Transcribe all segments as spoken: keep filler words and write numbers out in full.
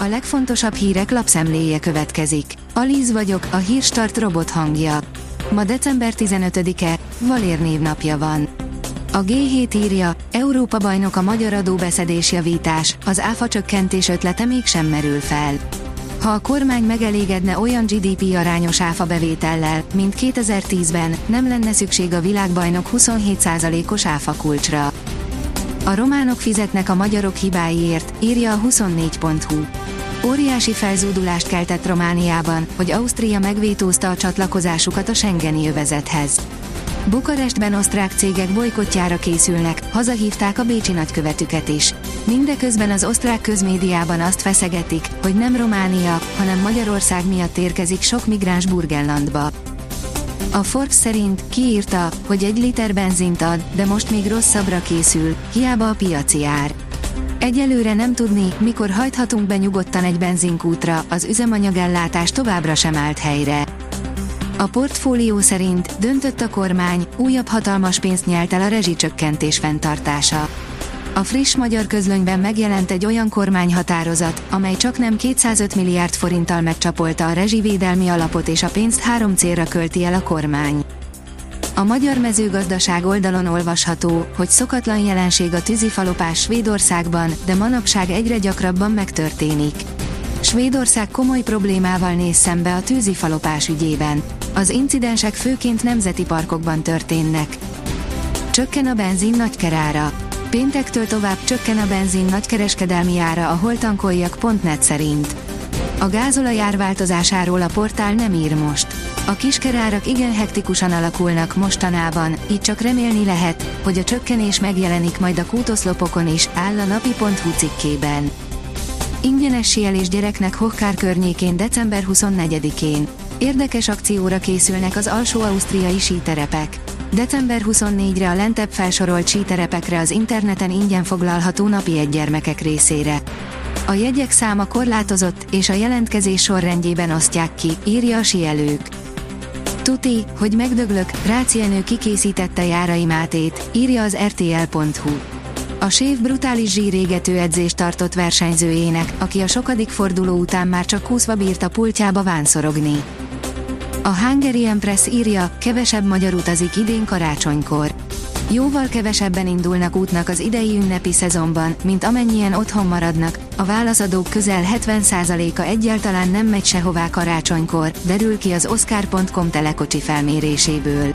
A legfontosabb hírek lapszemléje következik. Alíz vagyok, a Hírstart robot hangja. Ma december tizenötödike, Valér névnapja van. A gé hét írja, Európa bajnok a magyar adóbeszedés javítás, az áfa csökkentés ötlete mégsem merül fel. Ha a kormány megelégedne olyan gé dé pé arányos áfa bevétellel, mint kétezer-tízben, nem lenne szükség a világbajnok huszonhét százalékos áfa kulcsra. A románok fizetnek a magyarok hibáiért, írja a huszonnégy pont hú. Óriási felzúdulást keltett Romániában, hogy Ausztria megvétózta a csatlakozásukat a schengeni övezethez. Bukarestben osztrák cégek bojkottjára készülnek, hazahívták a bécsi nagykövetüket is. Mindeközben az osztrák közmédiában azt feszegetik, hogy nem Románia, hanem Magyarország miatt érkezik sok migráns Burgenlandba. A Forbes szerint kiírta, hogy egy liter benzint ad, de most még rosszabbra készül, hiába a piaci ár. Egyelőre nem tudni, mikor hajthatunk be nyugodtan egy benzinkútra, az üzemanyagellátás továbbra sem állt helyre. A Portfólió szerint döntött a kormány, újabb hatalmas pénzt nyelt el a rezsicsökkentés fenntartása. A friss magyar közlönyben megjelent egy olyan kormányhatározat, amely csaknem kétszázöt milliárd forinttal megcsapolta a rezsivédelmi alapot, és a pénzt három célra költi el a kormány. A Magyar Mezőgazdaság oldalon olvasható, hogy szokatlan jelenség a tűzifalopás Svédországban, de manapság egyre gyakrabban megtörténik. Svédország komoly problémával néz szembe a tűzifalopás ügyében. Az incidensek főként nemzeti parkokban történnek. Csökken a benzin nagykerára. Péntektől tovább csökken a benzin nagykereskedelmi ára a holtankoljak pont net szerint. A gázolaj árváltozásáról a portál nem ír most. A kiskerárak igen hektikusan alakulnak mostanában, így csak remélni lehet, hogy a csökkenés megjelenik majd a kútoszlopokon is, áll a napi pont hú cikkében. Ingyenes síelés gyereknek Hochkar környékén december huszonnegyedikén. Érdekes akcióra készülnek az alsó-ausztriai síterepek. december huszonnégyedikére a lentebb felsorolt síterepekre az interneten ingyen foglalható napi egy gyermekek részére. A jegyek száma korlátozott, és a jelentkezés sorrendjében osztják ki, írja a síelők. Tuti, hogy megdöglök, Rácz Jenő kikészítette Járai Mátét, írja az er té el pont hú. A séf brutális zsírégető edzést tartott versenyzőjének, aki a sokadik forduló után már csak kúszva bírt a pultjába vánszorogni. A Hungarian Press írja, kevesebb magyar utazik idén karácsonykor. Jóval kevesebben indulnak útnak az idei ünnepi szezonban, mint amennyien otthon maradnak, a válaszadók közel hetven százaléka egyáltalán nem megy sehová karácsonykor, derül ki az oscar pont com telekocsi felméréséből.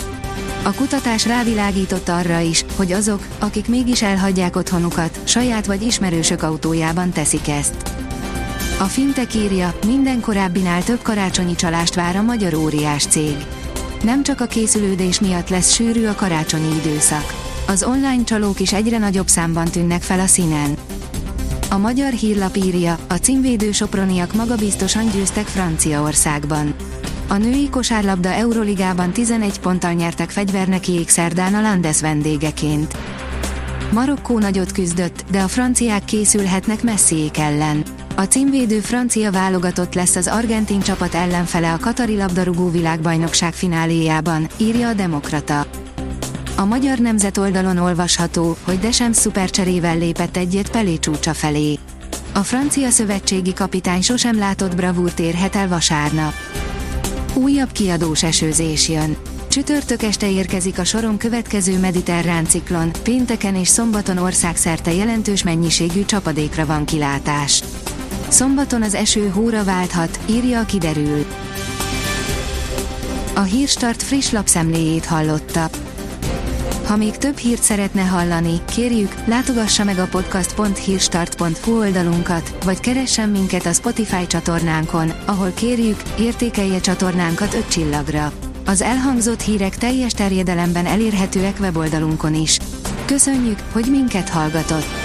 A kutatás rávilágított arra is, hogy azok, akik mégis elhagyják otthonukat, saját vagy ismerősök autójában teszik ezt. A Fintech írja, minden korábbinál több karácsonyi csalást vár a magyar óriás cég. Nem csak a készülődés miatt lesz sűrű a karácsonyi időszak. Az online csalók is egyre nagyobb számban tűnnek fel a színen. A Magyar Hírlap írja, a címvédő soproniak magabiztosan győztek Franciaországban. A női kosárlabda Euroligában tizenegy ponttal nyertek fegyvernekiék szerdán a Landes vendégeként. Marokkó nagyot küzdött, de a franciák készülhetnek Messiék ellen. A címvédő francia válogatott lesz az argentin csapat ellenfele a katari labdarúgó világbajnokság fináléjában, írja a Demokrata. A Magyar Nemzet oldalon olvasható, hogy Deschamps szupercserével lépett egyet Pelé csúcsa felé. A francia szövetségi kapitány sosem látott bravúrt érhet el vasárnap. Újabb kiadós esőzés jön. Csütörtök este érkezik a soron következő mediterrán ciklon, pénteken és szombaton országszerte jelentős mennyiségű csapadékra van kilátás. Szombaton az eső hóra válthat, írja a Kiderül. A Hírstart friss lapszemléjét hallotta. Ha még több hírt szeretne hallani, kérjük, látogassa meg a podcast pont hírstart pont hú oldalunkat, vagy keressen minket a Spotify csatornánkon, ahol kérjük, értékelje csatornánkat öt csillagra. Az elhangzott hírek teljes terjedelemben elérhetőek weboldalunkon is. Köszönjük, hogy minket hallgatott!